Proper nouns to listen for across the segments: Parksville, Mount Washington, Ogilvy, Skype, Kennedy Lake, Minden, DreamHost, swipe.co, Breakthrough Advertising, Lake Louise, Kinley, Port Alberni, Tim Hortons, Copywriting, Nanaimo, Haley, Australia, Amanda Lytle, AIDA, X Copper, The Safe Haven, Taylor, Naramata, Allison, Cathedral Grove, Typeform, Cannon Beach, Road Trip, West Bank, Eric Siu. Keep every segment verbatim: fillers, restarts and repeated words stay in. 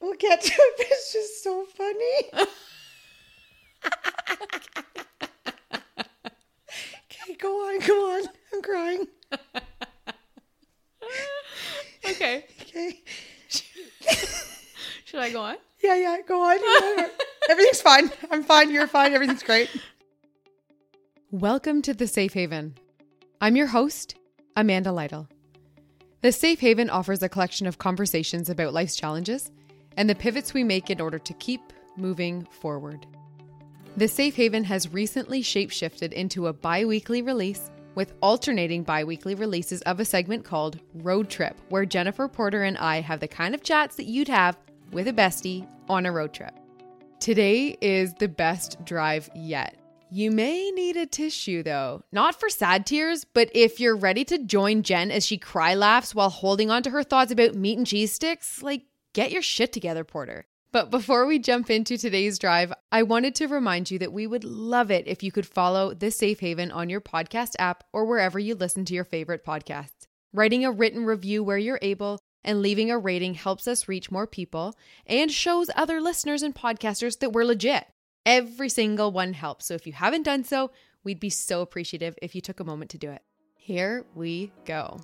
We'll catch up. It's just so funny. Okay, go on, go on. I'm crying. Okay. Okay. Should I go on? Yeah, yeah, go on. Yeah. Everything's fine. I'm fine. You're fine. Everything's great. Welcome to The Safe Haven. I'm your host, Amanda Lytle. The Safe Haven offers a collection of conversations about life's challenges and the pivots we make in order to keep moving forward. The Safe Haven has recently shape-shifted into a bi-weekly release with alternating bi-weekly releases of a segment called Road Trip, where Jennifer Porter and I have the kind of chats that you'd have with a bestie on a road trip. Today is the best drive yet. You may need a tissue though, not for sad tears, but if you're ready to join Jen as she cry laughs while holding on to her thoughts about meat and cheese sticks, like get your shit together, Porter. But before we jump into today's drive, I wanted to remind you that we would love it if you could follow The Safe Haven on your podcast app or wherever you listen to your favorite podcasts. Writing a written review where you're able and leaving a rating helps us reach more people and shows other listeners and podcasters that we're legit. Every single one helps. So if you haven't done so, we'd be so appreciative if you took a moment to do it. Here we go.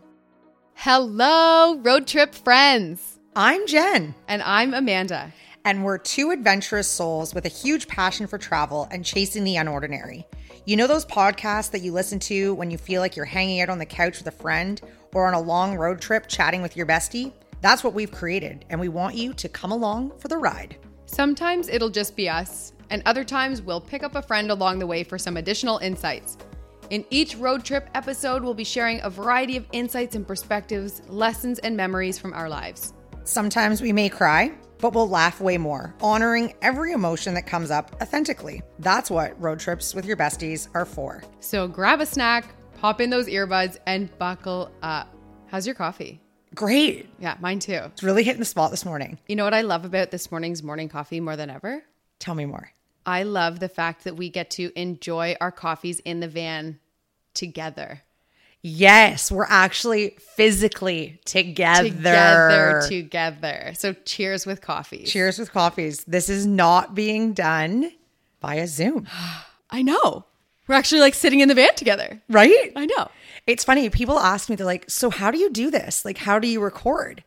Hello, road trip friends. I'm Jen. And I'm Amanda. And we're two adventurous souls with a huge passion for travel and chasing the unordinary. You know those podcasts that you listen to when you feel like you're hanging out on the couch with a friend or on a long road trip chatting with your bestie? That's what we've created, and we want you to come along for the ride. Sometimes it'll just be us, and other times we'll pick up a friend along the way for some additional insights. In each road trip episode, we'll be sharing a variety of insights and perspectives, lessons and memories from our lives. Sometimes we may cry, but we'll laugh way more, honoring every emotion that comes up authentically. That's what road trips with your besties are for. So grab a snack, pop in those earbuds, and buckle up. How's your coffee? Great. Yeah, mine too. It's really hitting the spot this morning. You know what I love about this morning's morning coffee more than ever? Tell me more. I love the fact that we get to enjoy our coffees in the van together. Yes, we're actually physically together. Together, together. So cheers with coffees. Cheers with coffees. This is not being done via Zoom. I know. We're actually like sitting in the van together. Right? I know. It's funny. People ask me, they're like, so how do you do this? Like, how do you record?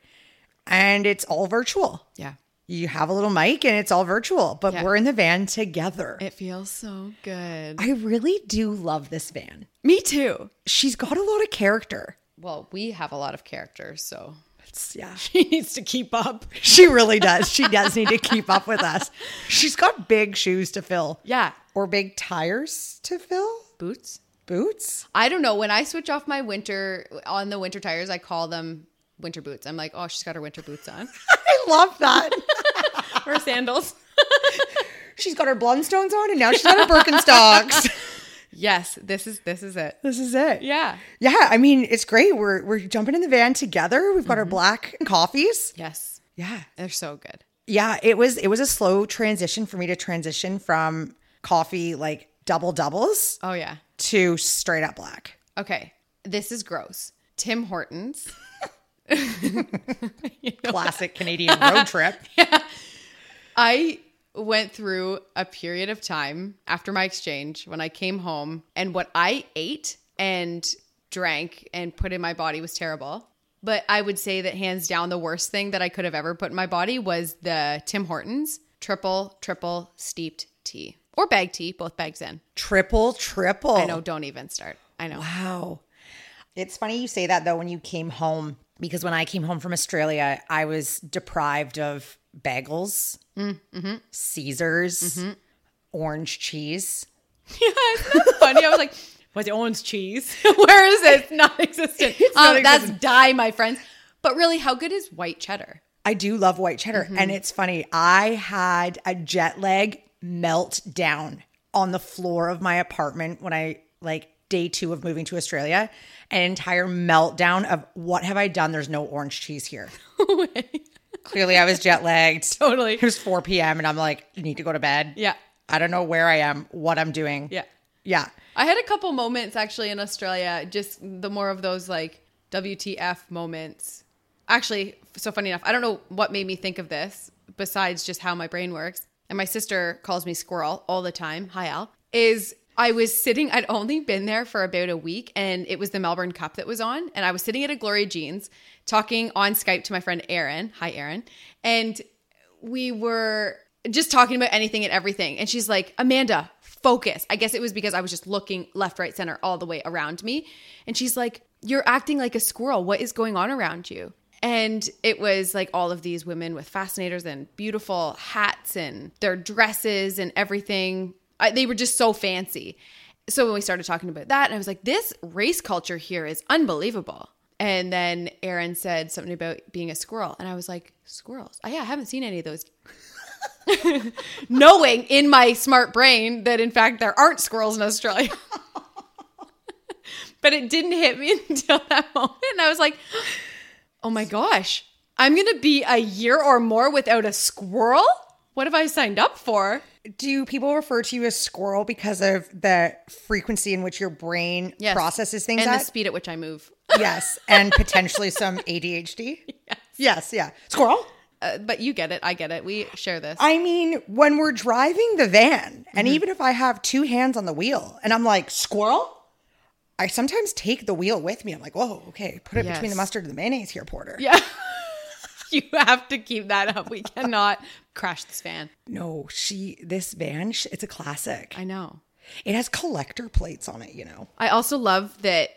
And it's all virtual. Yeah. You have a little mic and it's all virtual, but yeah. We're in the van together. It feels so good. I really do love this van. Me too. She's got a lot of character. Well, we have a lot of character, so it's, yeah. She needs to keep up. She really does. She does need to keep up with us. She's got big shoes to fill. Yeah. Or big tires to fill. Boots. Boots? I don't know. When I switch off my winter, on the winter tires, I call them winter boots. I'm like, oh, she's got her winter boots on. I love that. Her sandals. She's got her Blundstones on and now she's got her Birkenstocks. Yes, this is this is it. This is it. Yeah. Yeah, I mean, it's great. We're we're jumping in the van together. We've got mm-hmm. our black coffees. Yes. Yeah, they're so good. Yeah, it was it was a slow transition for me to transition from coffee like double doubles. Oh yeah. To straight up black. Okay. This is gross. Tim Hortons. You know, classic Canadian road trip. Yeah. I went through a period of time after my exchange when I came home and what I ate and drank and put in my body was terrible. But I would say that hands down the worst thing that I could have ever put in my body was the Tim Hortons triple, triple steeped tea or bag tea, both bags in. Triple, triple. I know, don't even start. I know. Wow. It's funny you say that though when you came home. Because when I came home from Australia, I was deprived of bagels, mm, mm-hmm. Caesars, mm-hmm. orange cheese. Yeah, isn't that funny? I was like, what's orange cheese? Where is it? It's not existent. It's um, not existent. That's dye, my friends. But really, how good is white cheddar? I do love white cheddar. Mm-hmm. And it's funny. I had a jet lag meltdown on the floor of my apartment when I like... day two of moving to Australia, an entire meltdown of what have I done? There's no orange cheese here. No way. Clearly I was jet lagged. Totally. It was four p.m. and I'm like, you need to go to bed. Yeah. I don't know where I am, what I'm doing. Yeah. Yeah. I had a couple moments actually in Australia, just the more of those like W T F moments. Actually, so funny enough, I don't know what made me think of this, besides just how my brain works, and my sister calls me squirrel all the time, hi Al, is I was sitting, I'd only been there for about a week, and it was the Melbourne Cup that was on, and I was sitting at a Gloria Jeans talking on Skype to my friend Aaron, hi Aaron, and we were just talking about anything and everything, and she's like, Amanda, focus. I guess it was because I was just looking left, right, center, all the way around me, and she's like, you're acting like a squirrel. What is going on around you? And it was like all of these women with fascinators and beautiful hats and their dresses and everything. I, they were just so fancy. So when we started talking about that, and I was like, this race culture here is unbelievable. And then Aaron said something about being a squirrel. And I was like, squirrels? Oh, yeah, I haven't seen any of those. Knowing in my smart brain that, in fact, there aren't squirrels in Australia. But it didn't hit me until that moment. And I was like, oh my gosh, I'm going to be a year or more without a squirrel? What have I signed up for? Do people refer to you as squirrel because of the frequency in which your brain yes. processes things and at? The speed at which I move. Yes. And potentially some A D H D. Yes. Yes. Yeah. Squirrel. Uh, but you get it. I get it. We share this. I mean, when we're driving the van, and mm-hmm. even if I have two hands on the wheel and I'm like, squirrel? I sometimes take the wheel with me. I'm like, whoa, okay, put it yes. between the mustard and the mayonnaise here, Porter. Yeah. You have to keep that up. We cannot crash this van. No, she, this van, it's a classic. I know. It has collector plates on it, you know. I also love that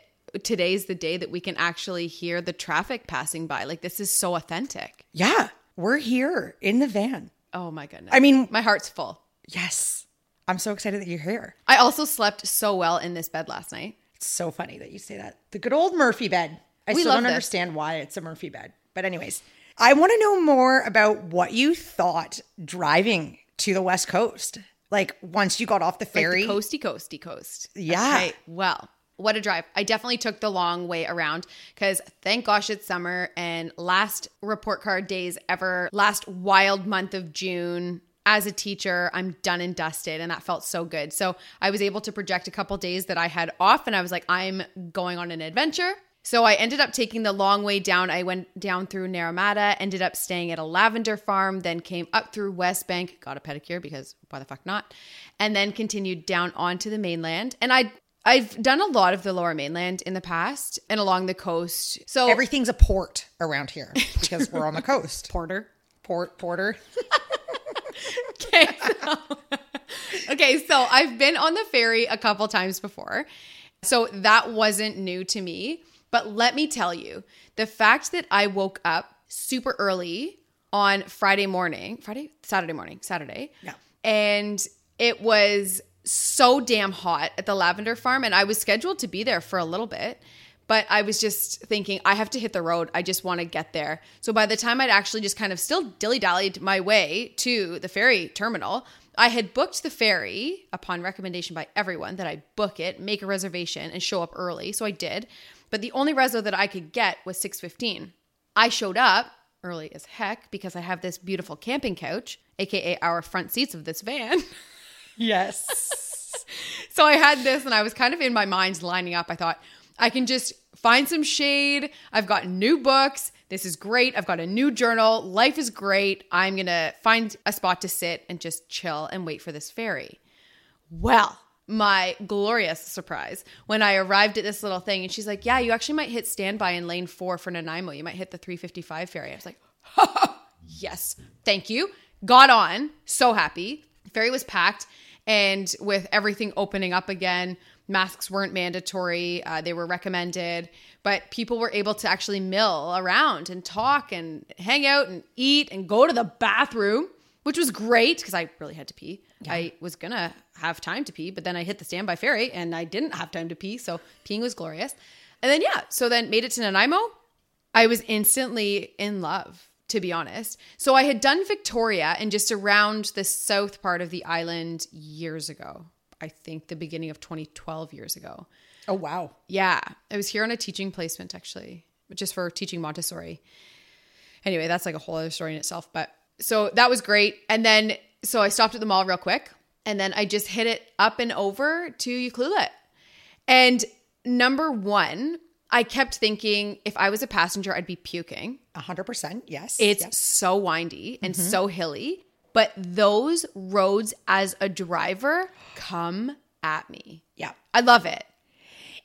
today's the day that we can actually hear the traffic passing by. Like, this is so authentic. Yeah. We're here in the van. Oh my goodness. I mean, my heart's full. Yes. I'm so excited that you're here. I also slept so well in this bed last night. So funny that you say that. The good old Murphy bed. I we still don't this. understand why it's a Murphy bed. But anyways, I want to know more about what you thought driving to the West Coast. Like once you got off the ferry. Like the coasty, coasty, coast. Yeah. Okay. Well, what a drive. I definitely took the long way around because thank gosh it's summer and last report card days ever, last wild month of June. As a teacher, I'm done and dusted, and that felt so good. So I was able to project a couple days that I had off, and I was like, I'm going on an adventure. So I ended up taking the long way down. I went down through Naramata, ended up staying at a lavender farm, then came up through West Bank, got a pedicure because why the fuck not, and then continued down onto the mainland. And I I've done a lot of the lower mainland in the past and along the coast. So everything's a port around here because we're on the coast. Porter. Port Porter. Okay, so, okay, so I've been on the ferry a couple times before, so that wasn't new to me. But let me tell you, the fact that I woke up super early on Friday morning, Friday, Saturday morning, Saturday, yeah. and it was so damn hot at the lavender farm, and I was scheduled to be there for a little bit. But I was just thinking, I have to hit the road. I just want to get there. So by the time I'd actually just kind of still dilly-dallied my way to the ferry terminal, I had booked the ferry upon recommendation by everyone that I book it, make a reservation, and show up early. So I did. But the only reso that I could get was six fifteen. I showed up early as heck because I have this beautiful camping couch, aka our front seats of this van. Yes. So I had this and I was kind of in my mind lining up. I thought, I can just find some shade. I've got new books. This is great. I've got a new journal. Life is great. I'm going to find a spot to sit and just chill and wait for this ferry. Well, my glorious surprise when I arrived at this little thing and she's like, yeah, you actually might hit standby in lane four for Nanaimo. You might hit the three fifty-five ferry. I was like, oh, yes, thank you. Got on. So happy. The ferry was packed. And with everything opening up again, masks weren't mandatory. Uh, they were recommended, but people were able to actually mill around and talk and hang out and eat and go to the bathroom, which was great because I really had to pee. Yeah. I was going to have time to pee, but then I hit the standby ferry and I didn't have time to pee. So peeing was glorious. And then, yeah, so then made it to Nanaimo. I was instantly in love, to be honest. So I had done Victoria and just around the south part of the island years ago. I think the beginning of twenty twelve years ago. Oh, wow. Yeah. I was here on a teaching placement actually, just for teaching Montessori. Anyway, that's like a whole other story in itself. But so that was great. And then, so I stopped at the mall real quick and then I just hit it up and over to Ucluelet. And number one, I kept thinking if I was a passenger, I'd be puking. A hundred percent. Yes. It's yes. so windy and mm-hmm. so hilly. But those roads as a driver come at me. Yeah. I love it.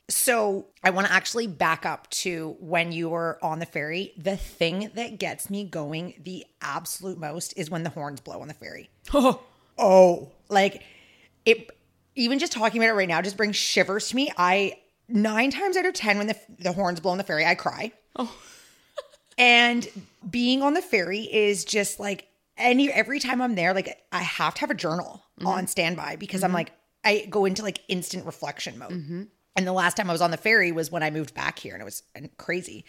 So I want to actually back up to when you were on the ferry. The thing that gets me going the absolute most is when the horns blow on the ferry. Oh, oh, like it, even just talking about it right now, just brings shivers to me. I, nine times out of ten, when the, the horns blow on the ferry, I cry. Oh. And being on the ferry is just like any, every time I'm there, like I have to have a journal mm-hmm. on standby because mm-hmm. I'm like, I go into like instant reflection mode. Mm-hmm. And the last time I was on the ferry was when I moved back here, and it was crazy.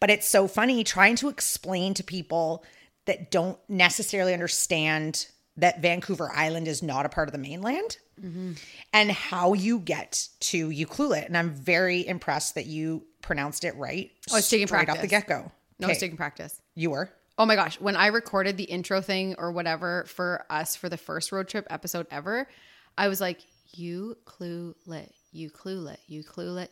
But it's so funny trying to explain to people that don't necessarily understand that Vancouver Island is not a part of the mainland mm-hmm. and how you get to Ucluelet. And I'm very impressed that you pronounced it right. Oh, it's taking practice. Right off the get-go. No, okay. It's taking practice. You were? Oh my gosh. When I recorded the intro thing or whatever for us for the first road trip episode ever, I was like, Ucluelet. Ucluelet, Ucluelet,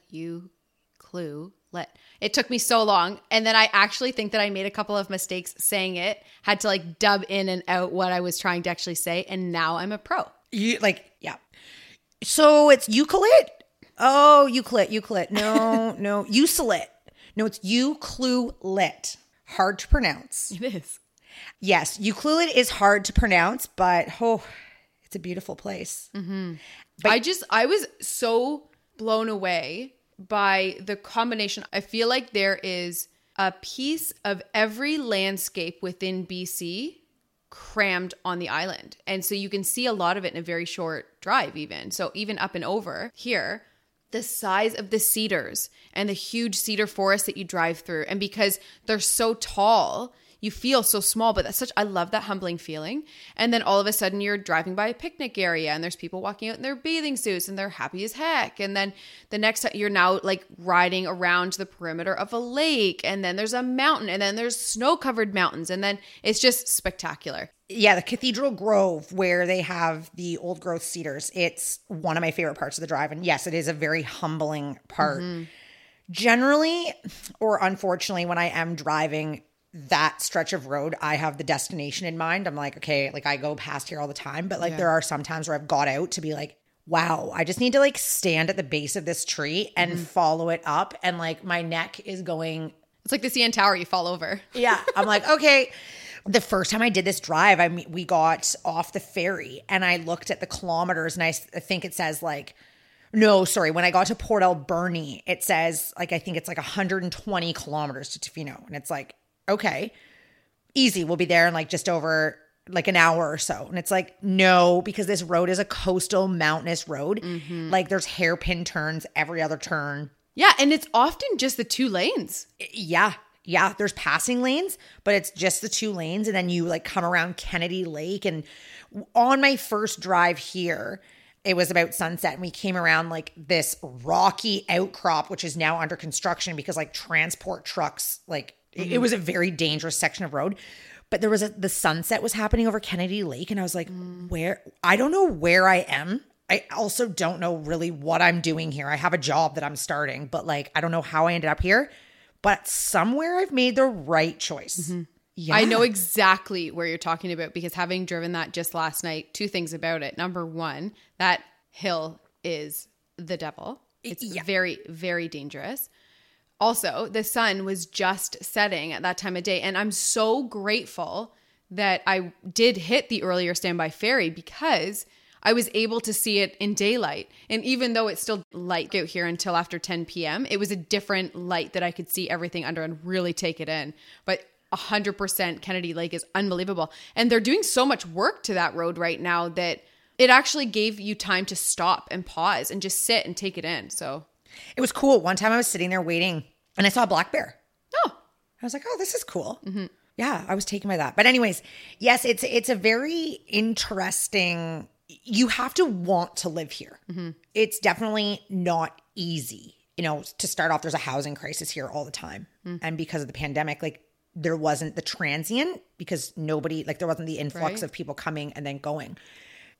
Ucluelet. It took me so long. And then I actually think that I made a couple of mistakes saying it, had to like dub in and out what I was trying to actually say. And now I'm a pro. You like, yeah. So it's Ucluelet. Oh, Ucluelet, Ucluelet. No, no, Ucluelet. No, it's Ucluelet. Hard to pronounce. It is. Yes, Ucluelet is hard to pronounce, but oh, it's a beautiful place. Mm-hmm. But I just, I was so blown away by the combination. I feel like there is a piece of every landscape within B C crammed on the island. And so you can see a lot of it in a very short drive even. So even up and over here, the size of the cedars and the huge cedar forest that you drive through. And because they're so tall, you feel so small, but that's such, I love that humbling feeling. And then all of a sudden you're driving by a picnic area and there's people walking out in their bathing suits and they're happy as heck. And then the next time you're now like riding around the perimeter of a lake, and then there's a mountain, and then there's snow covered mountains. And then it's just spectacular. Yeah. The Cathedral Grove where they have the old growth cedars. It's one of my favorite parts of the drive. And yes, it is a very humbling part. Mm-hmm. Generally, or unfortunately, when I am driving that stretch of road, I have the destination in mind. I'm like, okay, like I go past here all the time, but like yeah. there are some times where I've got out to be like, wow, I just need to like stand at the base of this tree and mm-hmm. follow it up. And like my neck is going. It's like the C N Tower, you fall over. Yeah. I'm like, okay. The first time I did this drive, I we got off the ferry and I looked at the kilometers and I think it says like, no, sorry. When I got to Port Alberni, it says like, I think it's like one hundred twenty kilometers to Tofino. And it's like, okay, easy. We'll be there in like just over like an hour or so. And it's like, no, because this road is a coastal mountainous road. Mm-hmm. Like there's hairpin turns every other turn. Yeah. And it's often just the two lanes. Yeah. Yeah. There's passing lanes, but it's just the two lanes. And then you like come around Kennedy Lake. And on my first drive here, it was about sunset and we came around like this rocky outcrop, which is now under construction because like transport trucks, like, it was a very dangerous section of road, but there was a, the sunset was happening over Kennedy Lake. And I was like, mm. where, I don't know where I am. I also don't know really what I'm doing here. I have a job that I'm starting, but like, I don't know how I ended up here, but somewhere I've made the right choice. Mm-hmm. Yeah. I know exactly where you're talking about because having driven that just last night, two things about it. Number one, that hill is the devil. It's yeah. very, very dangerous. Also, the sun was just setting at that time of day. And I'm so grateful that I did hit the earlier standby ferry because I was able to see it in daylight. And even though it's still light out here until after ten p.m., it was a different light that I could see everything under and really take it in. But one hundred percent Kennedy Lake is unbelievable. And they're doing so much work to that road right now that it actually gave you time to stop and pause and just sit and take it in. So it was cool. One time I was sitting there waiting and I saw a black bear. Oh. I was like, oh, this is cool. Mm-hmm. Yeah, I was taken by that. But anyways, yes, it's it's a very interesting, you have to want to live here. Mm-hmm. It's definitely not easy. You know, to start off, there's a housing crisis here all the time. Mm-hmm. And because of the pandemic, like there wasn't the transient because nobody, like there wasn't the influx right. of people coming and then going.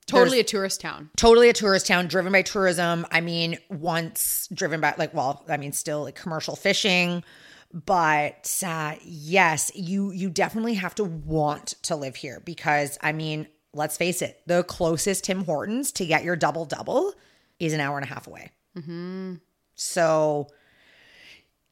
Totally a tourist town. Totally a tourist town, driven by tourism. I mean, once driven by, like, well, I mean, still like commercial fishing. But uh, yes, you you definitely have to want to live here because, I mean, let's face it, the closest Tim Hortons to get your double-double is an hour and a half away. Mm-hmm. So,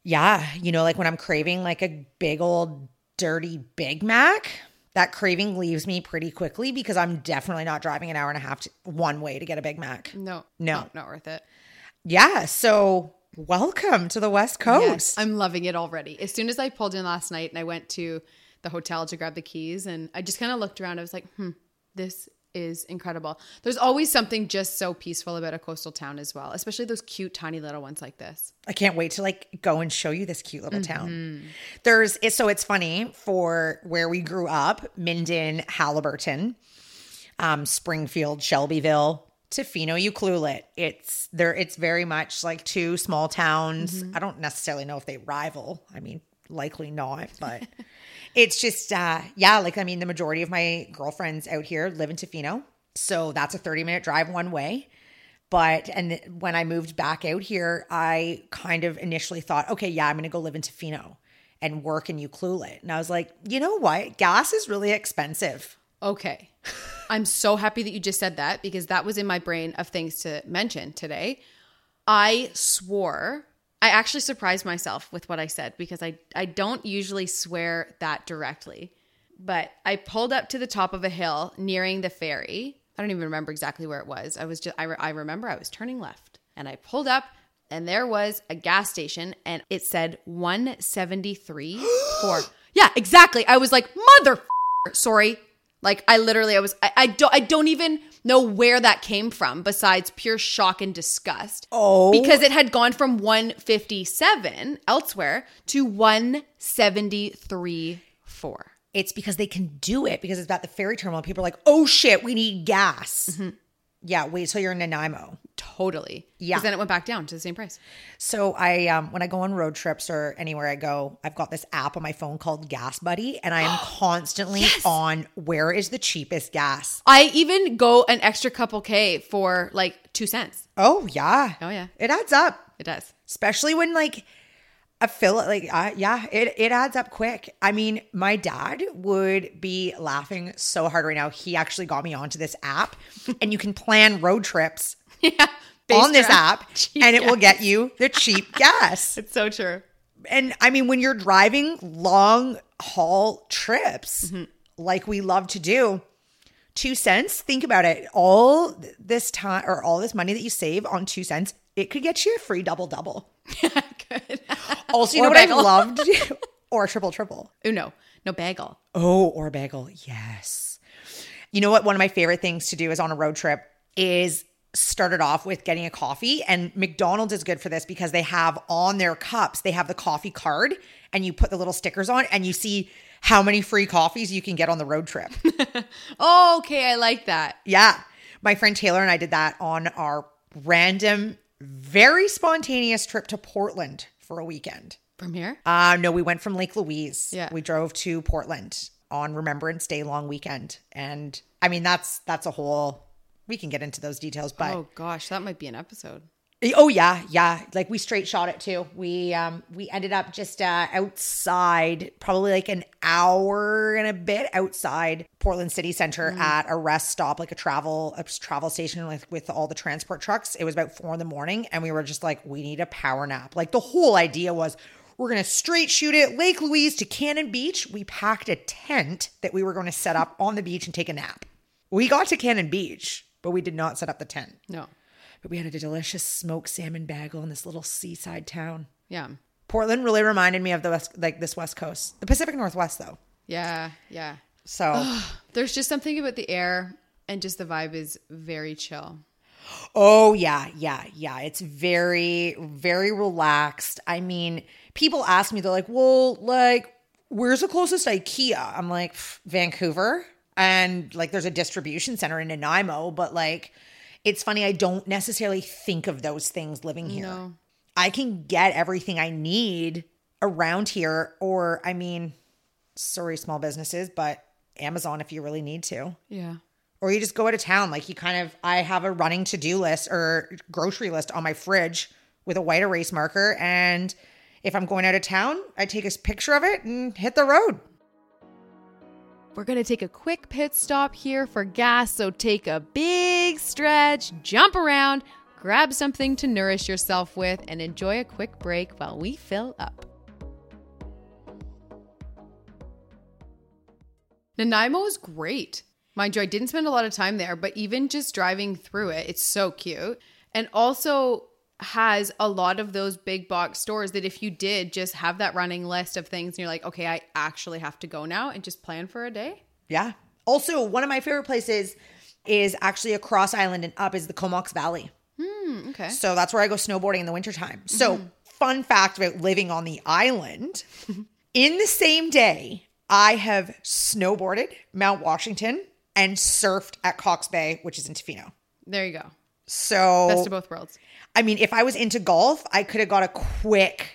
yeah, you know, like when I'm craving like a big old dirty Big Mac, that craving leaves me pretty quickly because I'm definitely not driving an hour and a half to, one way to get a Big Mac. No. No. Not worth it. Yeah, so... welcome to the West Coast. Yes, I'm loving it already. As soon as I pulled in last night and I went to the hotel to grab the keys and I just kind of looked around, I was like, hmm, this is incredible. There's always something just so peaceful about a coastal town as well, especially those cute, tiny little ones like this. I can't wait to like go and show you this cute little mm-hmm. town. There's so it's funny for where we grew up, Minden, Halliburton, um, Springfield, Shelbyville, Tofino, Ucluelet. It's there. It's very much like two small towns. Mm-hmm. I don't necessarily know if they rival. I mean, likely not, but it's just, uh, yeah. Like, I mean, the majority of my girlfriends out here live in Tofino. So that's a thirty minute drive one way. But, and when I moved back out here, I kind of initially thought, okay, yeah, I'm going to go live in Tofino and work in Ucluelet. And I was like, you know what? Gas is really expensive. Okay. I'm so happy that you just said that because that was in my brain of things to mention today. I swore, I actually surprised myself with what I said because I, I don't usually swear that directly, but I pulled up to the top of a hill nearing the ferry. I don't even remember exactly where it was. I was just, I, re- I remember I was turning left and I pulled up and there was a gas station and it said one seventy-three for, yeah, exactly. I was like, mother, sorry. Like I literally, I was, I, I don't, I don't even know where that came from besides pure shock and disgust. Oh, because it had gone from one fifty-seven elsewhere to one seventy-three point four. It's because they can do it because it's about the ferry terminal. People are like, oh shit, we need gas. Mm-hmm. Yeah. Wait till you're in Nanaimo. Totally. Yeah. Because then it went back down to the same price. So I, um, when I go on road trips or anywhere I go, I've got this app on my phone called Gas Buddy and I am constantly yes! on where is the cheapest gas. I even go an extra couple K for like two cents. Oh yeah. Oh yeah. It adds up. It does. Especially when like a fill, like, uh, yeah, it, it adds up quick. I mean, my dad would be laughing so hard right now. He actually got me onto this app and you can plan road trips. Yeah, on this app and it gas. Will get you the cheap gas. It's so true. And I mean, when you're driving long haul trips, mm-hmm. like we love to do, two cents, think about it. All this time or all this money that you save on two cents, it could get you a free double double. Yeah, good. Also, you or know bagel. What I loved? Or triple triple. Oh, no, no bagel. Oh, or bagel. Yes. You know what? One of my favorite things to do is on a road trip is started off with getting a coffee, and McDonald's is good for this because they have on their cups, they have the coffee card and you put the little stickers on and you see how many free coffees you can get on the road trip. Oh, okay. I like that. Yeah. My friend Taylor and I did that on our random, very spontaneous trip to Portland for a weekend. From here? Uh, no, we went from Lake Louise. Yeah. We drove to Portland on Remembrance Day long weekend. And I mean, that's, that's a whole... we can get into those details, but oh gosh, that might be an episode. Oh yeah, yeah. Like we straight shot it too. We um we ended up just uh, outside, probably like an hour and a bit outside Portland City Center mm. at a rest stop, like a travel a travel station with with all the transport trucks. It was about four in the morning, and we were just like, we need a power nap. Like the whole idea was, we're gonna straight shoot it, Lake Louise to Cannon Beach. We packed a tent that we were going to set up on the beach and take a nap. We got to Cannon Beach. But we did not set up the tent. No. But we had a delicious smoked salmon bagel in this little seaside town. Yeah. Portland really reminded me of the West, like this West Coast. The Pacific Northwest though. Yeah, yeah. So. Oh, there's just something about the air and just the vibe is very chill. Oh yeah, yeah, yeah. It's very, very relaxed. I mean, people ask me, they're like, well, like, where's the closest IKEA? I'm like, Vancouver. And like there's a distribution center in Nanaimo, but like it's funny, I don't necessarily think of those things living here. No. I can get everything I need around here or I mean, sorry, small businesses, but Amazon if you really need to. Yeah. or you just go out of town. Like, you kind of, I have a running to-do list or grocery list on my fridge with a white erase marker. And if I'm going out of town, I take a picture of it and hit the road. We're going to take a quick pit stop here for gas. So take a big stretch, jump around, grab something to nourish yourself with, and enjoy a quick break while we fill up. Nanaimo is great. Mind you, I didn't spend a lot of time there, but even just driving through it, it's so cute. And also has a lot of those big box stores that if you did just have that running list of things and you're like, okay, I actually have to go now, and just plan for a day. Yeah. Also, one of my favorite places is actually across island and up is the Comox Valley. Hmm. Okay. So that's where I go snowboarding in the wintertime. So mm-hmm. Fun fact about living on the island, in the same day, I have snowboarded Mount Washington and surfed at Cox Bay, which is in Tofino. There you go. So best of both worlds. I mean, if I was into golf, I could have got a quick,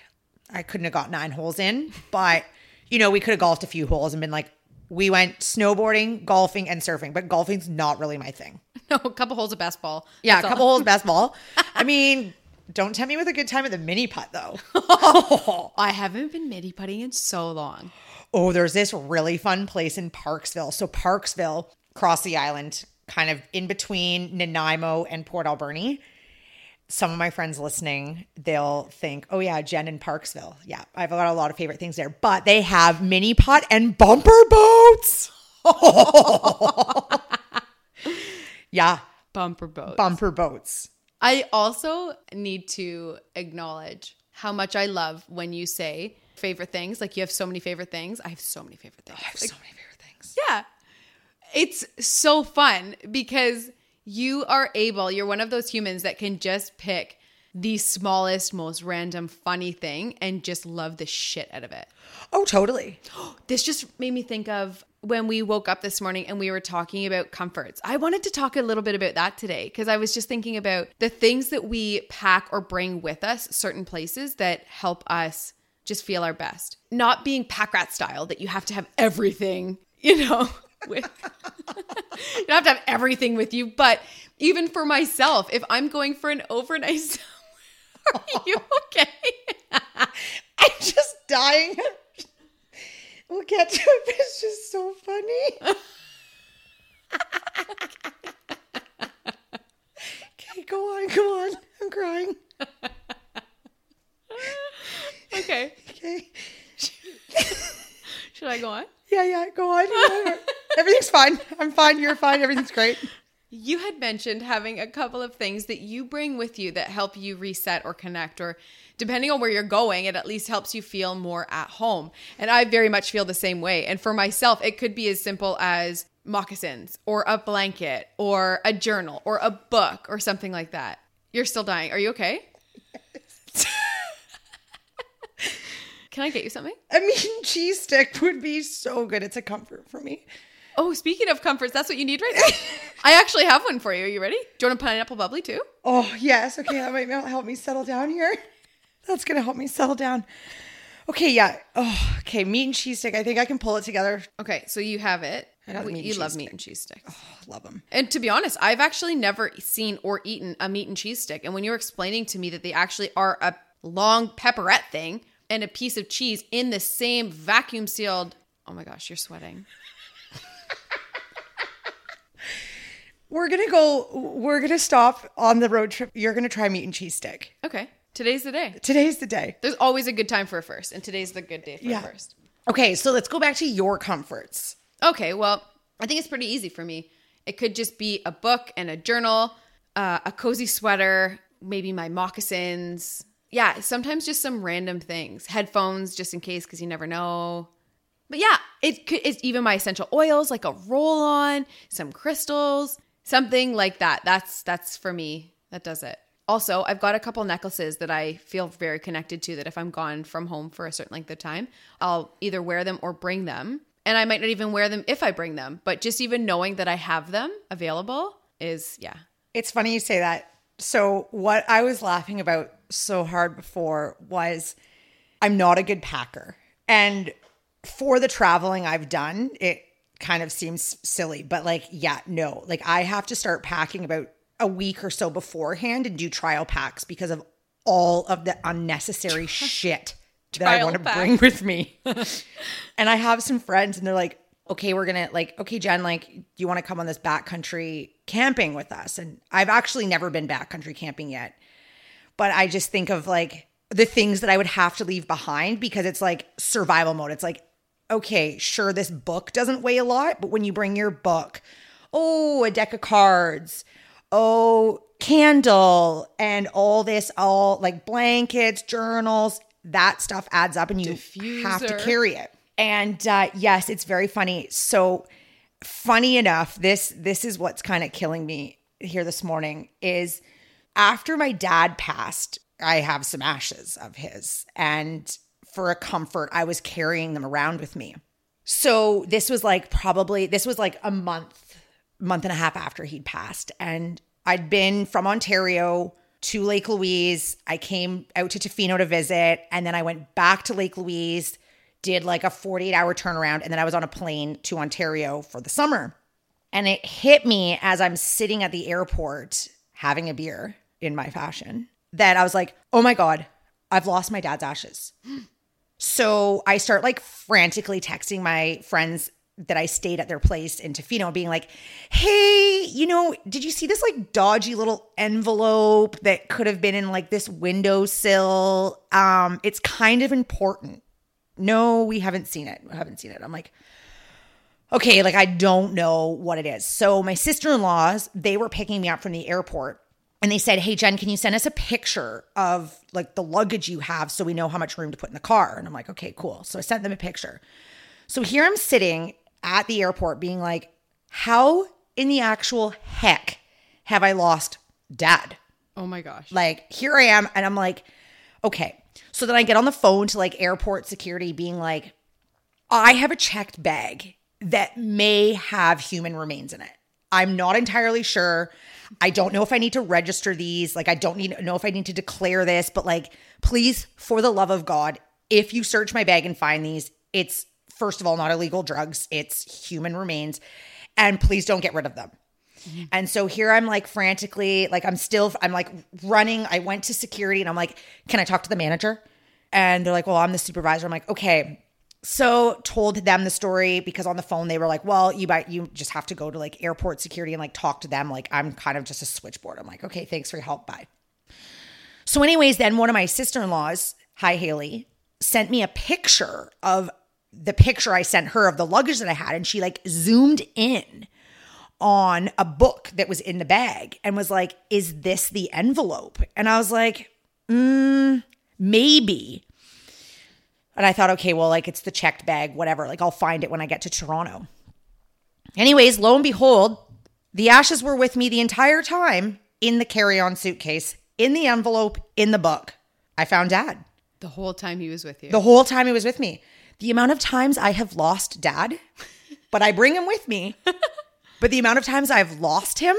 I couldn't have got nine holes in, but you know, we could have golfed a few holes and been like, we went snowboarding, golfing, and surfing, but golfing's not really my thing. No, a couple holes of basketball. Yeah, That's a couple all. holes of basketball. I mean, don't tempt me with a good time at the mini putt though. Oh, I haven't been mini putting in so long. Oh, there's this really fun place in Parksville. So Parksville, across the island, kind of in between Nanaimo and Port Alberni. Some of my friends listening, they'll think, oh yeah, Jen in Parksville. Yeah, I've got a lot of favorite things there. But they have mini putt and bumper boats. Yeah. Bumper boats. Bumper boats. I also need to acknowledge how much I love when you say favorite things. Like, you have so many favorite things. I have so many favorite things. Oh, I have like, so many favorite things. Yeah. It's so fun because you are able, you're one of those humans that can just pick the smallest, most random, funny thing and just love the shit out of it. Oh, totally. This just made me think of when we woke up this morning and we were talking about comforts. I wanted to talk a little bit about that today because I was just thinking about the things that we pack or bring with us, certain places that help us just feel our best. Not being pack rat style that you have to have everything, you know. With you don't have to have everything with you, but even for myself, if I'm going for an overnight somewhere, are you okay? I'm just dying. We'll get to it, but it's just so funny. Okay, go on, go on. I'm crying. Okay. Okay. Should I go on? Yeah, yeah, go on. Everything's fine. I'm fine. You're fine. Everything's great. You had mentioned having a couple of things that you bring with you that help you reset or connect, or depending on where you're going, it at least helps you feel more at home. And I very much feel the same way. And for myself, it could be as simple as moccasins or a blanket or a journal or a book or something like that. You're still dying. Are you okay? Yes. Can I get you something? I mean, cheese stick would be so good. It's a comfort for me. Oh, speaking of comforts, that's what you need right now. I actually have one for you. Are you ready? Do you want a pineapple bubbly too? Oh, yes. Okay, that might help me settle down here. That's going to help me settle down. Okay, yeah. Oh, okay, meat and cheese stick. I think I can pull it together. Okay, so you have it. I don't meat you love meat stick. and cheese sticks. Oh, love them. And to be honest, I've actually never seen or eaten a meat and cheese stick. And when you were explaining to me that they actually are a long pepperette thing, and a piece of cheese in the same vacuum sealed. Oh my gosh, you're sweating. We're going to go, we're going to stop on the road trip. You're going to try meat and cheese stick. Okay. Today's the day. Today's the day. There's always a good time for a first, and today's the good day for yeah. a first. Okay. So let's go back to your comforts. Okay. Well, I think it's pretty easy for me. It could just be a book and a journal, uh, a cozy sweater, maybe my moccasins. Yeah, sometimes just some random things. Headphones, just in case, because you never know. But yeah, it could, it's even my essential oils, like a roll-on, some crystals, something like that. That's that's for me. That does it. Also, I've got a couple necklaces that I feel very connected to that if I'm gone from home for a certain length of time, I'll either wear them or bring them. And I might not even wear them if I bring them. But just even knowing that I have them available is, yeah. It's funny you say that. So what I was laughing about so hard before was I'm not a good packer. And for the traveling I've done, it kind of seems silly, but like, yeah, no, like I have to start packing about a week or so beforehand and do trial packs because of all of the unnecessary shit that trial I want to bring with me. And I have some friends and they're like, okay, we're going to like, okay, Jen, like, do you want to come on this backcountry camping with us? And I've actually never been backcountry camping yet, but I just think of like the things that I would have to leave behind because it's like survival mode. It's like, okay, sure, this book doesn't weigh a lot, but when you bring your book, oh, a deck of cards, oh, candle, and all this, all like blankets, journals, that stuff adds up and you Diffuser. have to carry it. And uh, yes, it's very funny. So funny enough, this this is what's kind of killing me here this morning is after my dad passed, I have some ashes of his. And for a comfort, I was carrying them around with me. So this was like probably, this was like a month, month and a half after he'd passed. And I'd been from Ontario to Lake Louise. I came out to Tofino to visit. And then I went back to Lake Louise, did like a forty-eight hour turnaround. And then I was on a plane to Ontario for the summer. And it hit me as I'm sitting at the airport having a beer in my fashion that I was like, oh my God, I've lost my dad's ashes. So I start like frantically texting my friends that I stayed at their place in Tofino being like, hey, you know, did you see this like dodgy little envelope that could have been in like this windowsill? Um, it's kind of important. No, we haven't seen it. I haven't seen it. I'm like, okay, like I don't know what it is. So my sister-in-laws, they were picking me up from the airport. And they said, hey, Jen, can you send us a picture of like the luggage you have so we know how much room to put in the car? And I'm like, okay, cool. So I sent them a picture. So here I'm sitting at the airport being like, how in the actual heck have I lost dad? Oh my gosh. Like here I am. And I'm like, okay. So then I get on the phone to like airport security being like, I have a checked bag that may have human remains in it. I'm not entirely sure. I don't know if I need to register these. Like, I don't need, know if I need to declare this, but like, please, for the love of God, if you search my bag and find these, it's first of all, not illegal drugs. It's human remains. And please don't get rid of them. Mm-hmm. And so here I'm like frantically, like I'm still, I'm like running. I went to security and I'm like, can I talk to the manager? And they're like, well, I'm the supervisor. I'm like, okay. So told them the story because on the phone they were like, well, you might, you just have to go to like airport security and like talk to them. Like I'm kind of just a switchboard. I'm like, okay, thanks for your help. Bye. So anyways, then one of my sister-in-laws, hi Haley, sent me a picture of the picture I sent her of the luggage that I had. And she like zoomed in on a book that was in the bag and was like, is this the envelope? And I was like, mm, maybe. And I thought, okay, well, like it's the checked bag, whatever. Like I'll find it when I get to Toronto. Anyways, lo and behold, the ashes were with me the entire time in the carry-on suitcase, in the envelope, in the book. I found dad. The whole time he was with you. The whole time he was with me. The amount of times I have lost dad, but I bring him with me. But the amount of times I've lost him,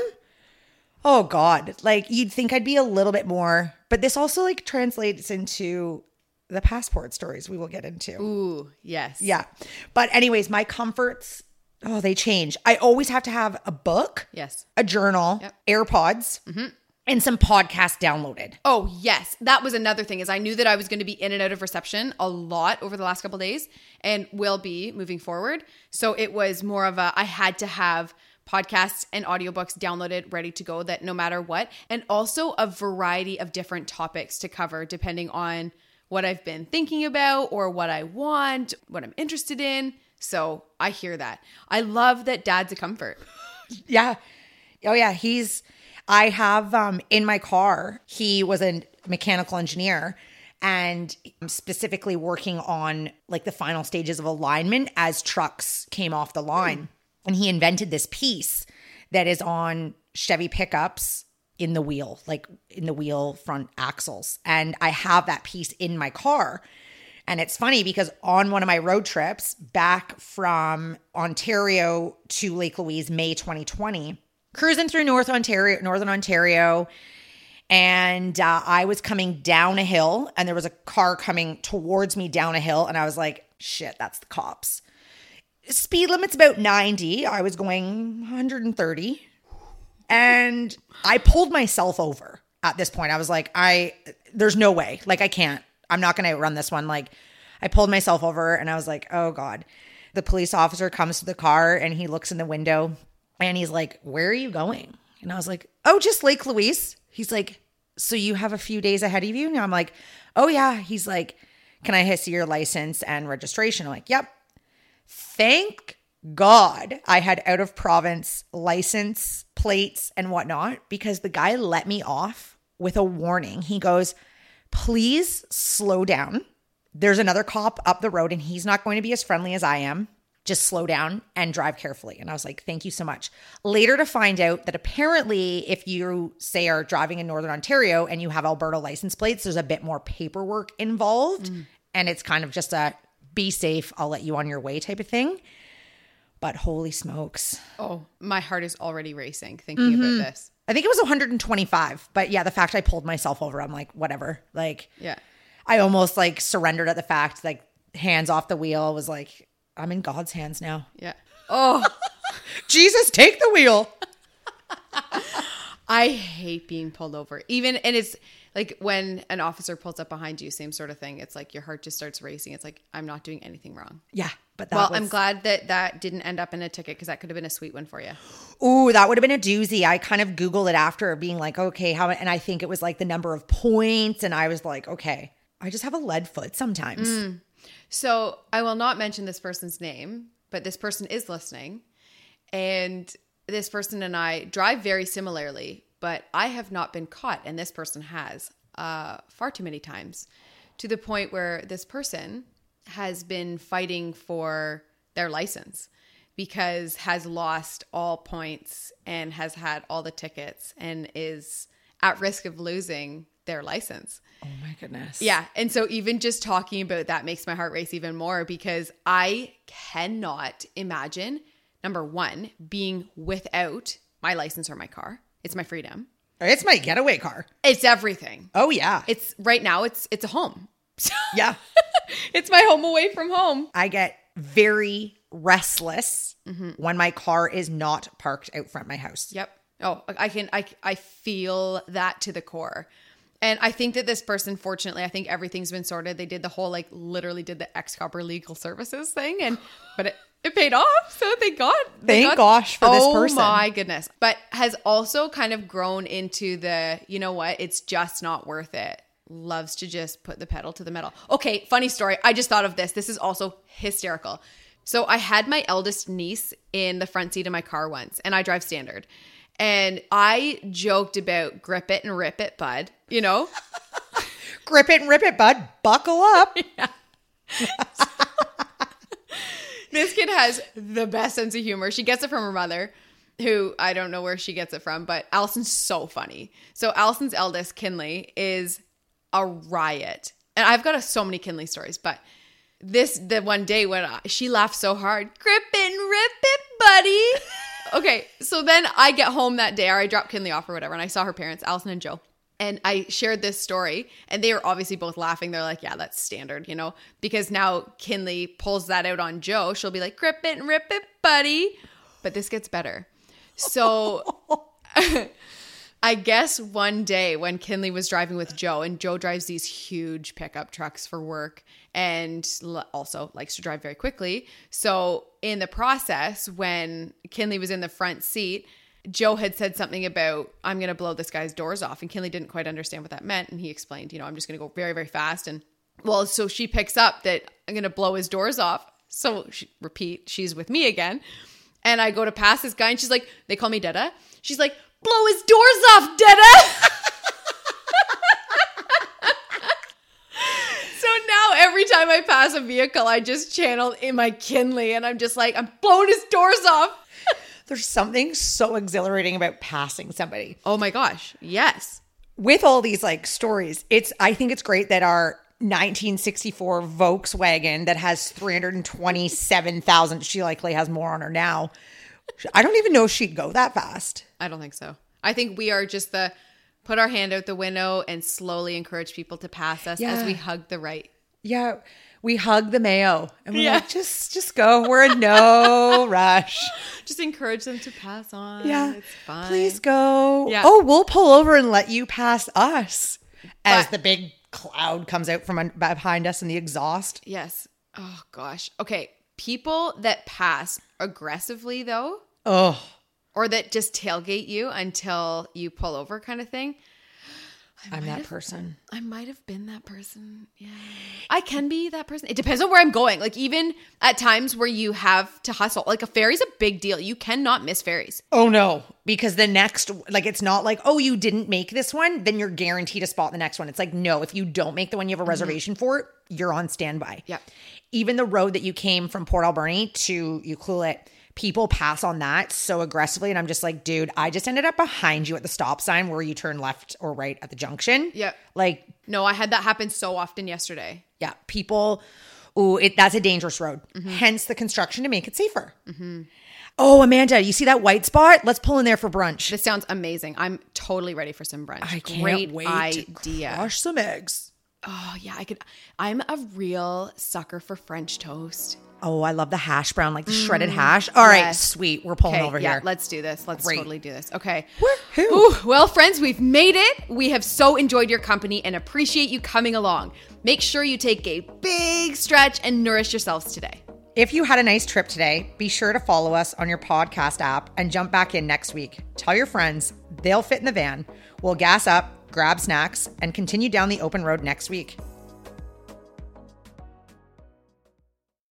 oh God. Like you'd think I'd be a little bit more. But this also like translates into the passport stories we will get into. Ooh, yes. Yeah. But anyways, my comforts, oh, they change. I always have to have a book. Yes. A journal. Yep. AirPods. Mm-hmm. And some podcasts downloaded. Oh, yes. That was another thing is I knew that I was going to be in and out of reception a lot over the last couple of days and will be moving forward. So it was more of a, I had to have podcasts and audiobooks downloaded, ready to go that no matter what. And also a variety of different topics to cover depending on what I've been thinking about or what I want, what I'm interested in. So I hear that. I love that dad's a comfort. Yeah. Oh yeah. He's, I have um, in my car, he was a mechanical engineer and specifically working on like the final stages of alignment as trucks came off the line. Mm. And he invented this piece that is on Chevy pickups in the wheel, like in the wheel front axles. And I have that piece in my car. And it's funny because on one of my road trips back from Ontario to Lake Louise, May twenty twenty, cruising through North Ontario, Northern Ontario. And uh, I was coming down a hill and there was a car coming towards me down a hill. And I was like, shit, that's the cops. speed limit's about ninety. I was going one hundred thirty. And I pulled myself over at this point. I was like, I, there's no way. Like, I can't. I'm not going to outrun this one. Like, I pulled myself over and I was like, oh, God. The police officer comes to the car and he looks in the window and he's like, where are you going? And I was like, oh, just Lake Louise. He's like, so you have a few days ahead of you? And I'm like, oh, yeah. He's like, can I see your license and registration? I'm like, yep. Thank God I had out of province license plates and whatnot, because the guy let me off with a warning. He goes, please slow down. There's another cop up the road and he's not going to be as friendly as I am. Just slow down and drive carefully. And I was like, thank you so much. Later to find out that apparently if you say are driving in Northern Ontario and you have Alberta license plates, there's a bit more paperwork involved. Mm. And it's kind of just a be safe, I'll let you on your way type of thing. But holy smokes. Oh, my heart is already racing thinking mm-hmm. about this. I think it was one hundred twenty-five. But yeah, the fact I pulled myself over, I'm like, whatever. Like, yeah, I almost like surrendered at the fact, like hands off the wheel, was like, I'm in God's hands now. Yeah. Oh, Jesus, take the wheel. I hate being pulled over. Even, and it's like when an officer pulls up behind you, same sort of thing. It's like your heart just starts racing. It's like, I'm not doing anything wrong. Yeah. But that well, was... I'm glad that that didn't end up in a ticket, because that could have been a sweet one for you. Ooh, that would have been a doozy. I kind of Googled it after, being like, okay, how, and I think it was like the number of points. And I was like, okay, I just have a lead foot sometimes. Mm. So I will not mention this person's name, but this person is listening. And this person and I drive very similarly, but I have not been caught, and this person has uh, far too many times, to the point where this person has been fighting for their license because has lost all points and has had all the tickets and is at risk of losing their license. Oh my goodness. Yeah. And so even just talking about that makes my heart race even more, because I cannot imagine, number one, being without my license or my car. It's my freedom. It's my getaway car. It's everything. Oh yeah. It's right now it's it's a home. Yeah. It's my home away from home. I get very restless mm-hmm. when my car is not parked out front my house. Yep. Oh, I can I I feel that to the core. And I think that this person, fortunately, I think everything's been sorted. They did the whole like literally did the X Copper legal services thing, and but it, it paid off. So thank God. Thank, thank gosh for this person. Oh my goodness. But has also kind of grown into the, you know what, it's just not worth it. Loves to just put the pedal to the metal. Okay, funny story. I just thought of this. This is also hysterical. So I had my eldest niece in the front seat of my car once, and I drive standard. And I joked about grip it and rip it, bud, you know? Grip it and rip it, bud. Buckle up. Yeah. This kid has the best sense of humor. She gets it from her mother, who I don't know where she gets it from, but Allison's so funny. So Allison's eldest, Kinley, is a riot. And I've got a, so many Kinley stories, but this, the one day when I, she laughed so hard, grip it and rip it, buddy. Okay, so then I get home that day, or I dropped Kinley off or whatever, and I saw her parents, Allison and Joe, and I shared this story, and they were obviously both laughing. They're like, yeah, that's standard, you know, because now Kinley pulls that out on Joe. She'll be like, grip it and rip it, buddy. But this gets better. So I guess one day when Kinley was driving with Joe, and Joe drives these huge pickup trucks for work and also likes to drive very quickly. So in the process, when Kinley was in the front seat, Joe had said something about, I'm going to blow this guy's doors off. And Kinley didn't quite understand what that meant. And he explained, you know, I'm just going to go very, very fast. And well, so she picks up that I'm going to blow his doors off. So she, repeat, she's with me again. And I go to pass this guy, and she's like, they call me Dada. She's like, blow his doors off, Dada. Every time I pass a vehicle, I just channel in my Kinley, and I'm just like, I'm blowing his doors off. There's something so exhilarating about passing somebody. Oh my gosh. Yes. With all these like stories, it's, I think it's great that our nineteen sixty-four Volkswagen that has three hundred twenty-seven thousand, she likely has more on her now. I don't even know if she'd go that fast. I don't think so. I think we are just the, put our hand out the window and slowly encourage people to pass us yeah. as we hug the right. Yeah, we hug the Mayo and we're yeah. like, just, just go. We're in no rush. Just encourage them to pass on. Yeah. It's fine. Please go. Yeah. Oh, we'll pull over and let you pass us as but, the big cloud comes out from behind us and the exhaust. Yes. Oh gosh. Okay. People that pass aggressively though. Oh. Or that just tailgate you until you pull over kind of thing. I I'm that have, person. I might have been that person. Yeah. I can be that person. It depends on where I'm going. Like even at times where you have to hustle, like a ferry's a big deal. You cannot miss ferries. Oh no. Because the next, like it's not like, oh, you didn't make this one. Then you're guaranteed a spot the next one. It's like, no, if you don't make the one you have a reservation mm-hmm. for, you're on standby. Yeah. Even the road that you came from Port Alberni to Ucluelet, people pass on that so aggressively. And I'm just like, dude, I just ended up behind you at the stop sign where you turn left or right at the junction. Yeah. Like. No, I had that happen so often yesterday. Yeah. People, ooh, it, that's a dangerous road. Mm-hmm. Hence the construction to make it safer. Mm-hmm. Oh, Amanda, you see that white spot? Let's pull in there for brunch. This sounds amazing. I'm totally ready for some brunch. I can't Great wait idea. to crush some eggs. Oh, yeah. I could. I'm a real sucker for French toast. Oh, I love the hash brown, like the mm, shredded hash. All yes. right, sweet. We're pulling okay, over yeah, here. Let's do this. Let's Great. totally do this. Okay. Woohoo. Ooh, well, friends, we've made it. We have so enjoyed your company and appreciate you coming along. Make sure you take a big stretch and nourish yourselves today. If you had a nice trip today, be sure to follow us on your podcast app and jump back in next week. Tell your friends. They'll fit in the van. We'll gas up, grab snacks, and continue down the open road next week.